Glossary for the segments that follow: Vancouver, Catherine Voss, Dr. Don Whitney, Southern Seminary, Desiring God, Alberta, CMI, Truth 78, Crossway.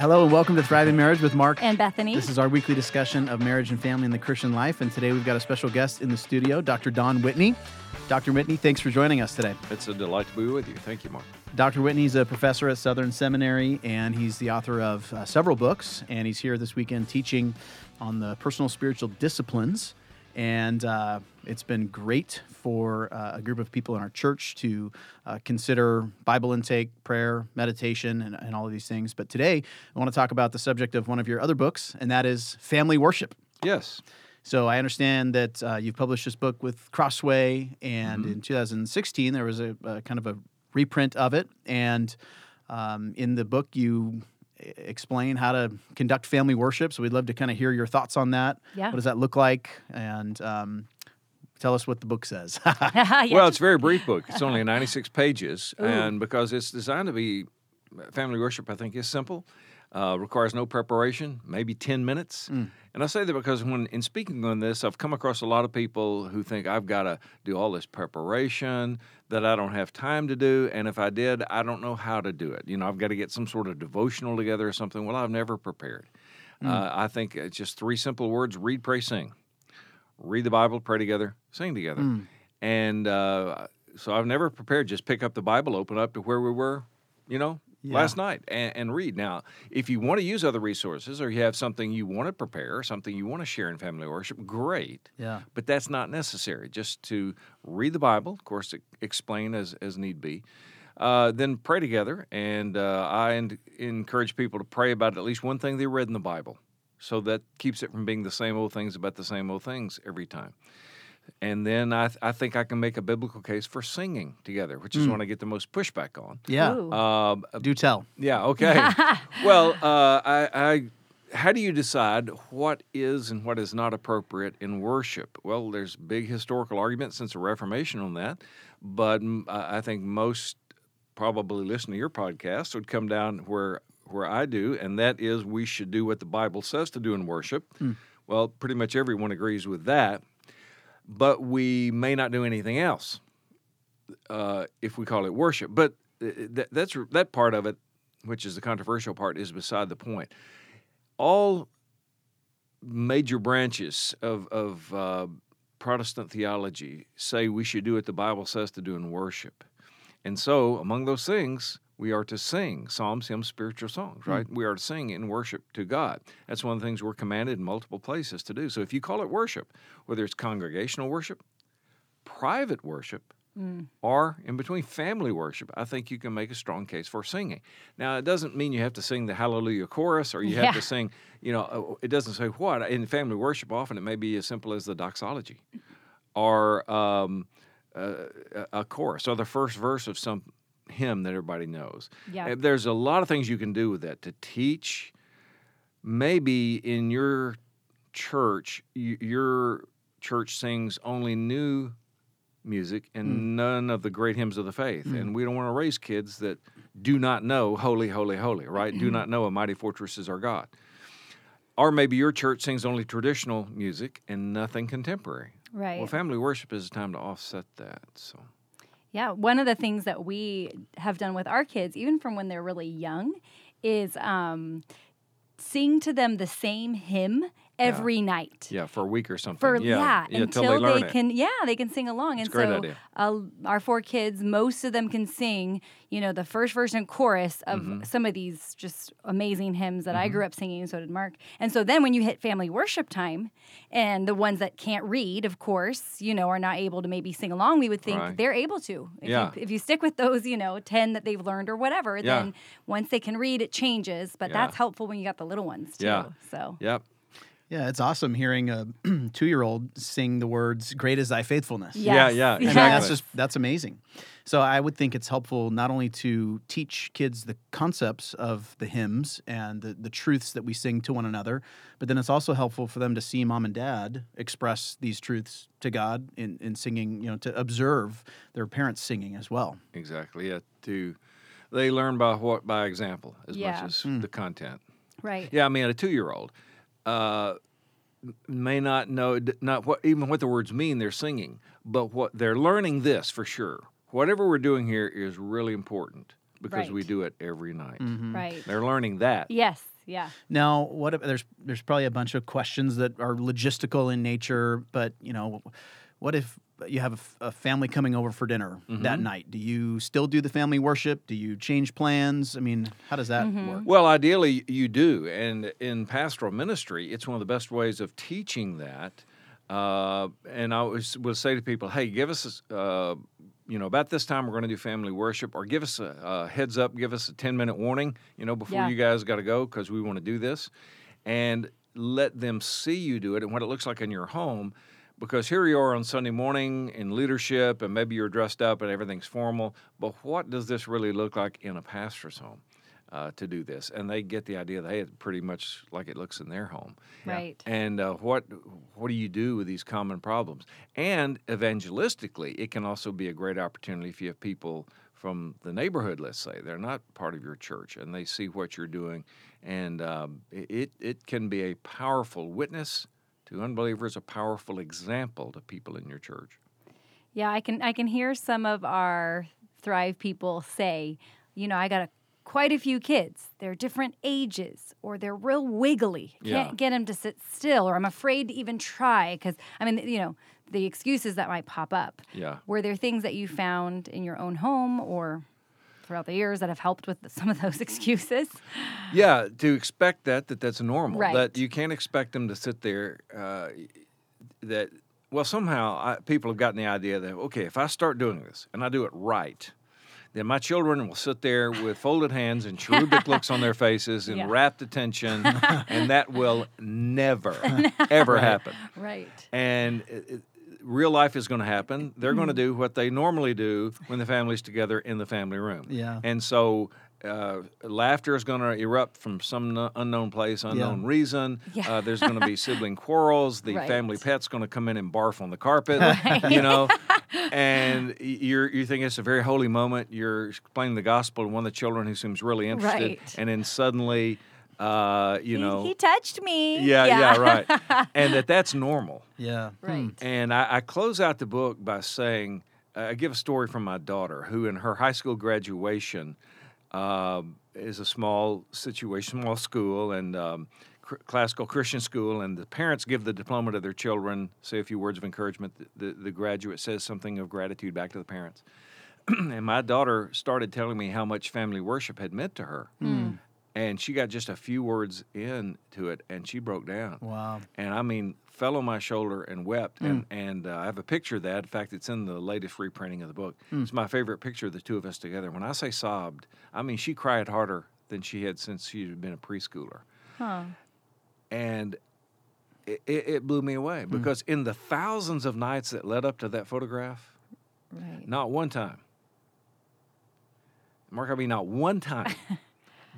Hello and welcome to Thriving Marriage with Mark and Bethany. This is our weekly discussion of marriage and family in the Christian life, and today we've got a special guest in the studio, Dr. Don Whitney. Dr. Whitney, thanks for joining us today. It's a delight to be with you. Thank you, Mark. Dr. Whitney's a professor at Southern Seminary, and he's the author of several books, and he's here this weekend teaching on the personal spiritual disciplines, and it's been great for a group of people in our church to consider Bible intake, prayer, meditation, and all of these things. But today, I want to talk about the subject of one of your other books, and that is family worship. Yes. So I understand that you've published this book with Crossway, and in 2016, there was a kind of a reprint of it. And in the book, you explain how to conduct family worship. So we'd love to kind of hear your thoughts on that. Yeah. What does that look like? And tell us what the book says. Well, it's a very brief book. It's only 96 pages. Ooh. And because it's designed to be family worship, I think is simple, requires no preparation, maybe 10 minutes. Mm. And I say that because when in speaking on this, I've come across a lot of people who think I've got to do all this preparation that I don't have time to do. And if I did, I don't know how to do it. You know, I've got to get some sort of devotional together or something. Well, I've never prepared. I think it's just three simple words: read, pray, sing. Read the Bible, pray together, sing together. Mm. And so I've never prepared. Just pick up the Bible, open up to where we were, you know, last night and read. Now, if you want to use other resources or you have something you want to prepare, something you want to share in family worship, great. Yeah. But that's not necessary. Just to read the Bible, of course, explain as need be. Then pray together. And I encourage people to pray about at least one thing they read in the Bible. So that keeps it from being the same old things about the same old things every time. And then I think I can make a biblical case for singing together, which is when I get the most pushback on. Yeah. Do tell. Yeah, okay. Well, how do you decide what is and what is not appropriate in worship? Well, there's big historical arguments since the Reformation on that, but I think most probably listen to your podcast would come down where I do, and that is we should do what the Bible says to do in worship. Mm. Well, pretty much everyone agrees with that, but we may not do anything else if we call it worship. But that part of it, which is the controversial part, is beside the point. All major branches of Protestant theology say we should do what the Bible says to do in worship. And so among those things, we are to sing psalms, hymns, spiritual songs, right? Mm. We are to sing in worship to God. That's one of the things we're commanded in multiple places to do. So if you call it worship, whether it's congregational worship, private worship, or in between family worship, I think you can make a strong case for singing. Now, it doesn't mean you have to sing the Hallelujah chorus or you have to sing, you know, it doesn't say what. In family worship, often it may be as simple as the doxology or a chorus or the first verse of some hymn that everybody knows. Yeah. There's a lot of things you can do with that to teach. Maybe in your church, your church sings only new music and none of the great hymns of the faith. Mm. And we don't want to raise kids that do not know holy, holy, holy, right? Do not know a mighty fortress is our God. Or maybe your church sings only traditional music and nothing contemporary. Right. Well, family worship is a time to offset that, so... Yeah, one of the things that we have done with our kids, even from when they're really young, is sing to them the same hymn every night. Yeah, for a week or something. Until they can. Yeah, they can sing along. It's a great idea. Our four kids, most of them can sing, you know, the first verse and chorus of some of these just amazing hymns that I grew up singing, so did Mark. And so then when you hit family worship time, and the ones that can't read, of course, you know, are not able to maybe sing along, we would think they're able to. If you stick with those, you know, 10 that they've learned or whatever, then once they can read, it changes. But that's helpful when you got the little ones, too. Yeah. So. Yep. Yeah, it's awesome hearing a 2-year-old sing the words, "Great is thy faithfulness." Yes. Yeah, exactly. That's amazing. So I would think it's helpful not only to teach kids the concepts of the hymns and the truths that we sing to one another, but then it's also helpful for them to see mom and dad express these truths to God in singing, you know, to observe their parents singing as well. Exactly. Yeah, they learn by example as much as the content. Right. Yeah, I mean, a 2-year-old may not know what the words mean they're singing, but what they're learning this for sure. Whatever we're doing here is really important because we do it every night. Mm-hmm. Right. They're learning that. Yes. yeah. Now, what there's probably a bunch of questions that are logistical in nature, but you know, what if you have a family coming over for dinner mm-hmm. that night? Do you still do the family worship? Do you change plans? I mean, how does that mm-hmm. work? Well, ideally you do. And in pastoral ministry, it's one of the best ways of teaching that. And I always will say to people, hey, give us, about this time we're going to do family worship, or give us a heads up, give us a 10-minute warning, before you guys got to go because we want to do this. And let them see you do it and what it looks like in your home. Because here you are on Sunday morning in leadership, and maybe you're dressed up and everything's formal, but what does this really look like in a pastor's home to do this? And they get the idea that, hey, it's pretty much like it looks in their home. Right. And what do you do with these common problems? And evangelistically, it can also be a great opportunity if you have people from the neighborhood, let's say. They're not part of your church, and they see what you're doing. And it can be a powerful witness to unbelievers, a powerful example to people in your church. Yeah, I can hear some of our Thrive people say, I got quite a few kids. They're different ages, or they're real wiggly. Can't get them to sit still, or I'm afraid to even try because, the excuses that might pop up. Yeah. Were there things that you found in your own home or throughout the years that have helped with some of those excuses? Yeah, to expect that's normal. Right. That you can't expect them to sit there. People have gotten the idea that, okay, if I start doing this and I do it right, then my children will sit there with folded hands and cherubic looks on their faces and rapt attention, and that will never, ever happen. Right. And real life is going to happen. They're going to do what they normally do when the family's together in the family room. Yeah. And so laughter is going to erupt from some unknown place, unknown reason. Yeah. There's going to be sibling quarrels. The family pet's going to come in and barf on the carpet, And you think it's a very holy moment. You're explaining the gospel to one of the children who seems really interested. Right. And then suddenly... He touched me. Yeah, right. And that's normal. Yeah. Right. And I close out the book by saying, I give a story from my daughter, who in her high school graduation is a small situation, small school, and classical Christian school, and the parents give the diploma to their children, say a few words of encouragement. The graduate says something of gratitude back to the parents. And my daughter started telling me how much family worship had meant to her. Mm. And she got just a few words into it, and she broke down. Wow. And fell on my shoulder and wept. Mm. And I have a picture of that. In fact, it's in the latest reprinting of the book. Mm. It's my favorite picture of the two of us together. When I say sobbed, she cried harder than she had since she had been a preschooler. Huh. And it blew me away because in the thousands of nights that led up to that photograph, not one time, not one time,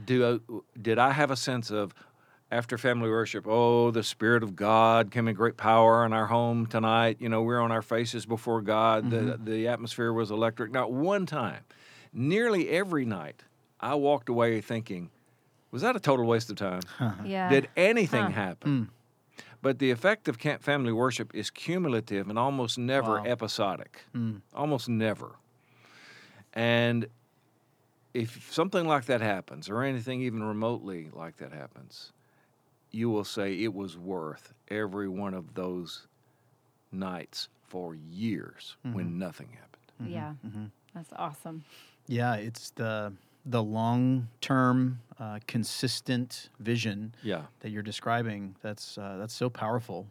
did I have a sense of, after family worship, the Spirit of God came in great power in our home tonight. We're on our faces before God. Mm-hmm. The atmosphere was electric. Not one time. Nearly every night, I walked away thinking, was that a total waste of time? Uh-huh. Yeah. Did anything happen? Mm. But the effect of family worship is cumulative and almost never episodic. Mm. Almost never. And if something like that happens, or anything even remotely like that happens, you will say it was worth every one of those nights for years mm-hmm. when nothing happened. Mm-hmm. Yeah, mm-hmm. That's awesome. Yeah, it's the long-term, consistent vision that you're describing. That's so powerful.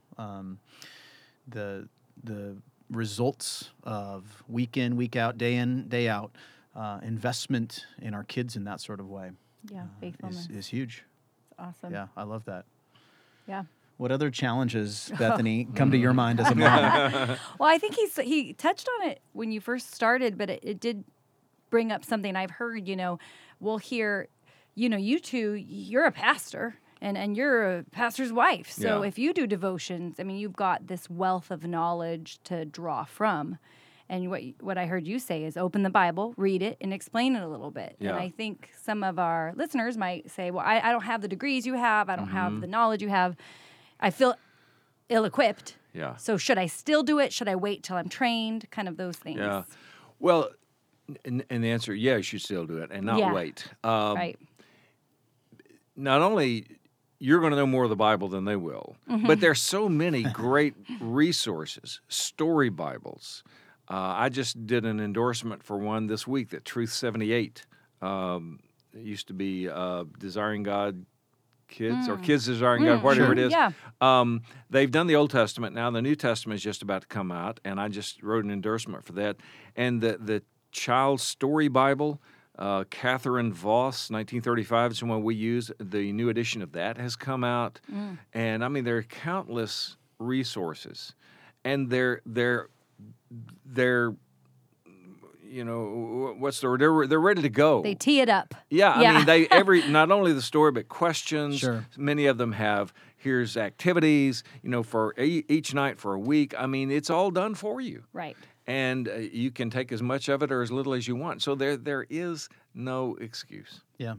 The results of week in, week out, day in, day out, investment in our kids in that sort of way faithfulness is huge. It's awesome. Yeah, I love that. Yeah. What other challenges, Bethany, come to your mind as a mom? Well, I think he touched on it when you first started, but it did bring up something I've heard, we'll hear, you two, you're a pastor and you're a pastor's wife. So if you do devotions, you've got this wealth of knowledge to draw from. And what I heard you say is open the Bible, read it, and explain it a little bit. Yeah. And I think some of our listeners might say, well, I don't have the degrees you have. I don't mm-hmm. have the knowledge you have. I feel ill-equipped. Yeah. So should I still do it? Should I wait till I'm trained? Kind of those things. Yeah. Well, and the answer, you should still do it and not wait. Right. not only you're going to know more of the Bible than they will, mm-hmm. but there's so many great resources, story Bibles. I just did an endorsement for one this week, that Truth 78. It used to be Desiring God Kids, or Kids Desiring God, whatever it is. Yeah. They've done the Old Testament. Now the New Testament is just about to come out, and I just wrote an endorsement for that. And the Child Story Bible, Catherine Voss, 1935 is the one we use. The new edition of that has come out. Mm. And, I mean, there are countless resources. And they're you know, what's the word? They're ready to go. They tee it up. Yeah. I mean, they not only the story, but questions. Sure. Many of them have, here's activities, you know, for each night for a week. I mean, it's all done for you. Right. And you can take as much of it or as little as you want. So there is no excuse. Yeah.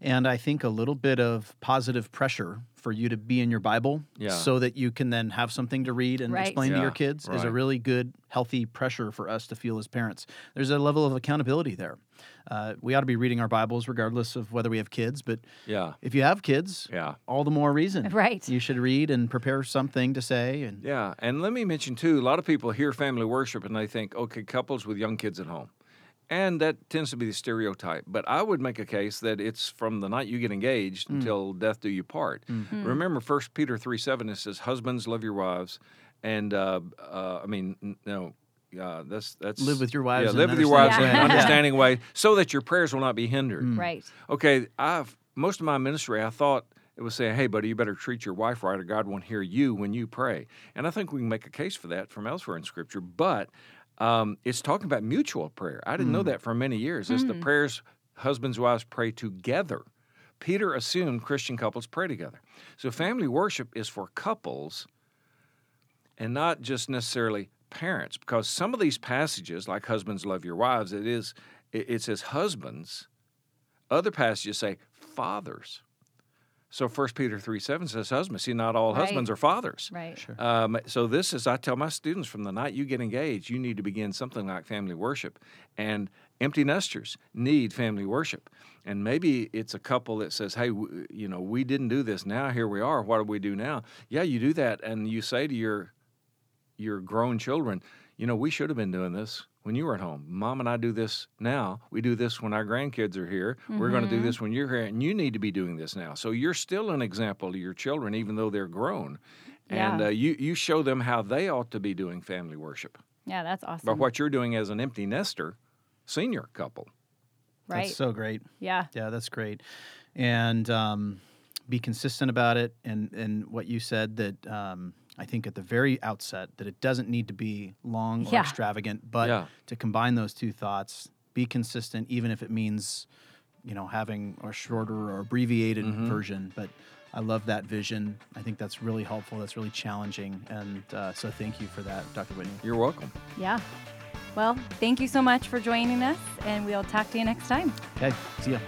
And I think a little bit of positive pressure for you to be in your Bible so that you can then have something to read and explain to your kids is a really good, healthy pressure for us to feel as parents. There's a level of accountability there. We ought to be reading our Bibles regardless of whether we have kids, but if you have kids, all the more reason. Right. You should read and prepare something to say. And and let me mention, too, a lot of people hear family worship and they think, okay, couples with young kids at home. And that tends to be the stereotype. But I would make a case that it's from the night you get engaged until death do you part. Mm-hmm. Remember 1 Peter 3:7, it says, husbands, love your wives. And, that's... Live with your wives. Yeah, live with your wives in an understanding way so that your prayers will not be hindered. Mm. Right. Okay, most of my ministry, I thought it was saying, hey, buddy, you better treat your wife right or God won't hear you when you pray. And I think we can make a case for that from elsewhere in Scripture. But... it's talking about mutual prayer. I didn't know that for many years. It's the prayers husbands and wives pray together. Peter assumed Christian couples pray together. So family worship is for couples and not just necessarily parents, because some of these passages, like husbands love your wives, it says husbands. Other passages say fathers. So 1 Peter 3:7 says husbands. See, not all husbands are fathers. Right. Sure. So this is, I tell my students, from the night you get engaged, you need to begin something like family worship. And empty nesters need family worship. And maybe it's a couple that says, hey, you know, we didn't do this. Now here we are. What do we do now? Yeah, you do that. And you say to your grown children, you know, we should have been doing this when you were at home. Mom and I do this now. We do this when our grandkids are here. Mm-hmm. We're going to do this when you're here, and you need to be doing this now. So you're still an example to your children, even though they're grown. Yeah. And you show them how they ought to be doing family worship. Yeah, that's awesome. But what you're doing as an empty nester senior couple. Right. That's so great. Yeah. Yeah, that's great. And be consistent about it. And what you said that... I think at the very outset that it doesn't need to be long or extravagant, but to combine those two thoughts, be consistent, even if it means, you know, having a shorter or abbreviated version. But I love that vision. I think that's really helpful. That's really challenging. And so thank you for that, Dr. Whitney. You're welcome. Yeah. Well, thank you so much for joining us, and we'll talk to you next time. Okay. See ya.